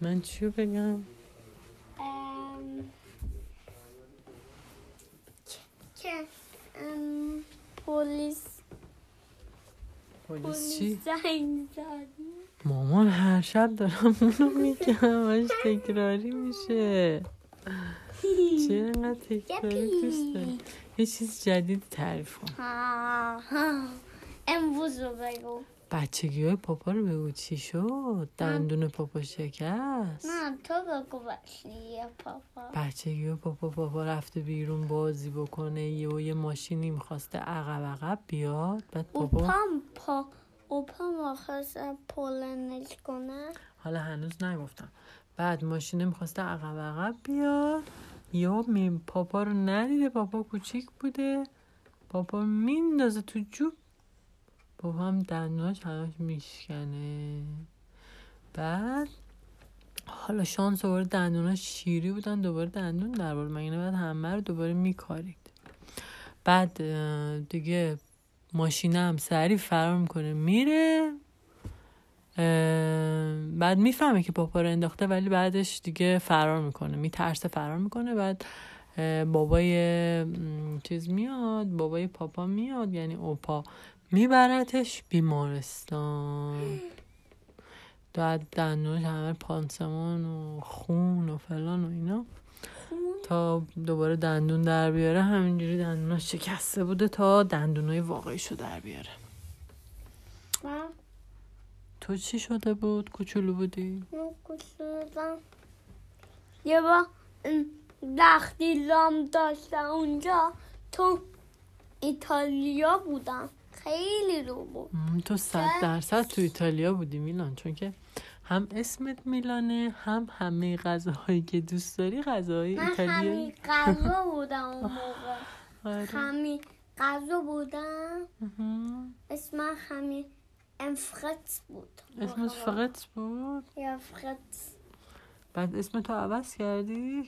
من چیو بگم؟ که پولیس چی؟ زنگ زد. مامان هر شب دارم اونو میگم، هاش تکراری میشه. چرا اینقدر تکراری دوست داری؟ یه چیز جدید تعریف کن. امروز رو بگو. بچگی های پاپا رو بگو چی شد؟ دندون پاپا شکست؟ نه تو بگو بچگی های پاپا. بچگی های پاپا رفته بیرون بازی بکنه، یه ماشینی میخواسته عقب بیاد، بعد پاپا اوپام خواسته پولنش کنه. حالا هنوز نگفتم. بعد ماشینه میخواسته عقب بیاد، یا پاپا رو ندیده، پاپا کوچیک بوده، پاپا میندازه تو جوب، پاپا هم دندوناش همش میشکنه. بعد حالا شانس آورد دندوناش شیری بودن، دوباره دندون درباره، مگه بعد همه رو دوباره میکارید. بعد دیگه ماشینه هم سریع فرار میکنه میره، بعد میفهمه که پاپا رو انداخته، ولی بعدش دیگه فرار میکنه، میترسه فرار میکنه. بعد بابای پاپا میاد، یعنی اوپا، میبردش بیمارستان، بعد دندونش همه پانسمان و خون و فلان و اینا، تا دوباره دندون در بیاره. همینجوری دندوناش شکسته بوده تا دندونای واقعیشو در بیاره. تو چی شده بود؟ کوچولو بودی؟ من کوچولو بودم، یه با لختی لام داشتم، اونجا تو ایتالیا بودم، خیلی رو بود. تو 100% تو ایتالیا بودی میلان، چون که هم اسمت میلانه، هم همه غذاهایی که دوست داری غذاهای ایتالیایی. من همه غذا بودم اون موقع، همه غذا بودم. اسمم همه انفرتس بود. اسمت فرتس بود؟ یا فرتس. بعد اسم تو عوض کردی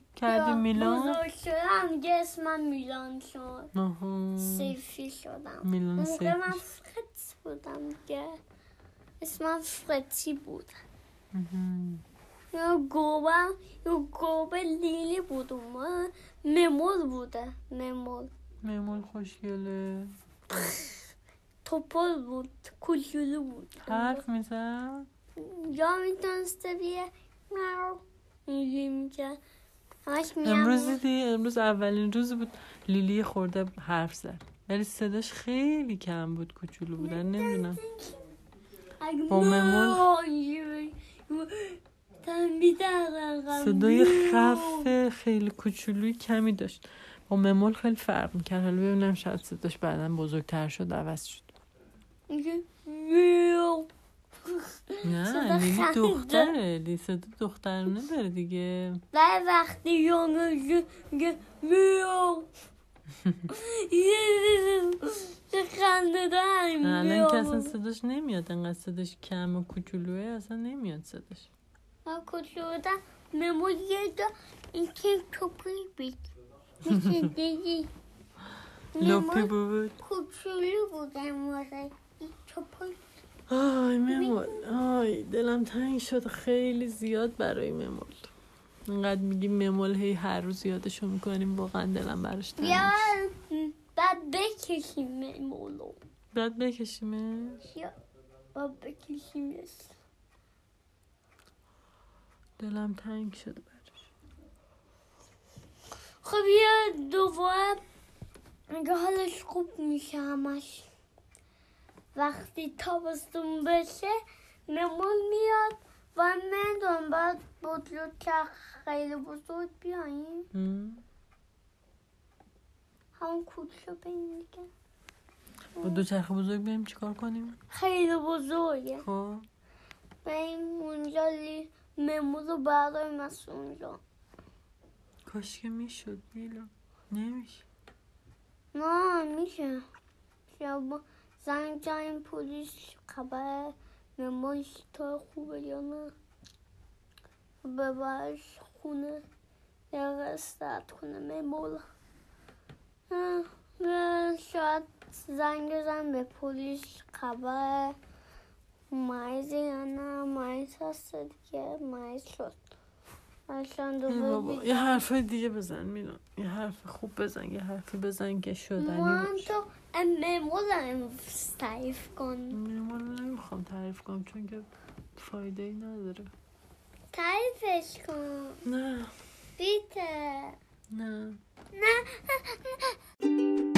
میلان؟ یا بزرگ شدم دیگه اسمم میلان شد، سیفی شدم. میلان سیفی. من فرتس بودم دیگه، اسمم فرتی بود. یا گوبه لیلی بود، من ممول بوده. ممول خوشگله. توپل بود، کوچولو بود، حرف میزد، یا میتونسته بیه لیلی میکرد. امروز اولین روز بود لیلی خورده حرف زد، ولی صداش خیلی کم بود، کوچولو بودن. نمیدونم با ممول صدای خفه خیلی کوچولوی کمی داشت، با ممول خیلی فرق میکرد. حالا ببینم شاید صداش بعدن بزرگتر شد، عوض شد. نه لیلی دختره، لیلی صدا دخترونه داره دیگه. بعد وقتی یانوش میو خنده دارم، الان که اصلا صداش نمیاد، انقدر صداش کم و کوچولوه، اصلا نمیاد صداش. من کوچولو دارم ممو یه دا این که توپی بید میشه دیگه لپی بود، کوچولو بودم موزه توپی. آی ممول، آی دلم تنگ شد خیلی زیاد برای ممول. انقدر میگیم ممول، هی هر روز یادشو میکنیم، واقعا دلم براش تنگ شد. بعد بکشیم ممولو، بعد بکشیمش، بعد بکشیمش، دلم تنگ شد براش. خب یه دوباره اگه حالش خوب میشه، همش وقتی تابستون بشه ممول میاد و من دنبال بطلو که خیلی بزرگ بیاییم، همون کوچه بینیم دیگه. با دوچرخه بزرگ بیاییم چیکار کنیم؟ خیلی بزرگه، بریم اونجا ممول رو برداریم از اونجا. کاش که میشد میلا، نمیشه. نه میشه، شبا زنگ جایم پولیس خبر ممولش تا خوبه یا نه، ببرش خونه یا رسترد کنه ممول. شاید زنگ به پولیس خبر mais یعنی مایز هست دیگه، مایز شد اصلا دوباره. یه حرف دیگه بزن میلان، یه حرف خوب بزن، یه حرفی بزن که شدنی باشه. من تو ممولم تعریف کن. ممولم نمیخوام تعریف کنم چون که فایده ای نداره. تعریفش کن. نه بیته. نه نه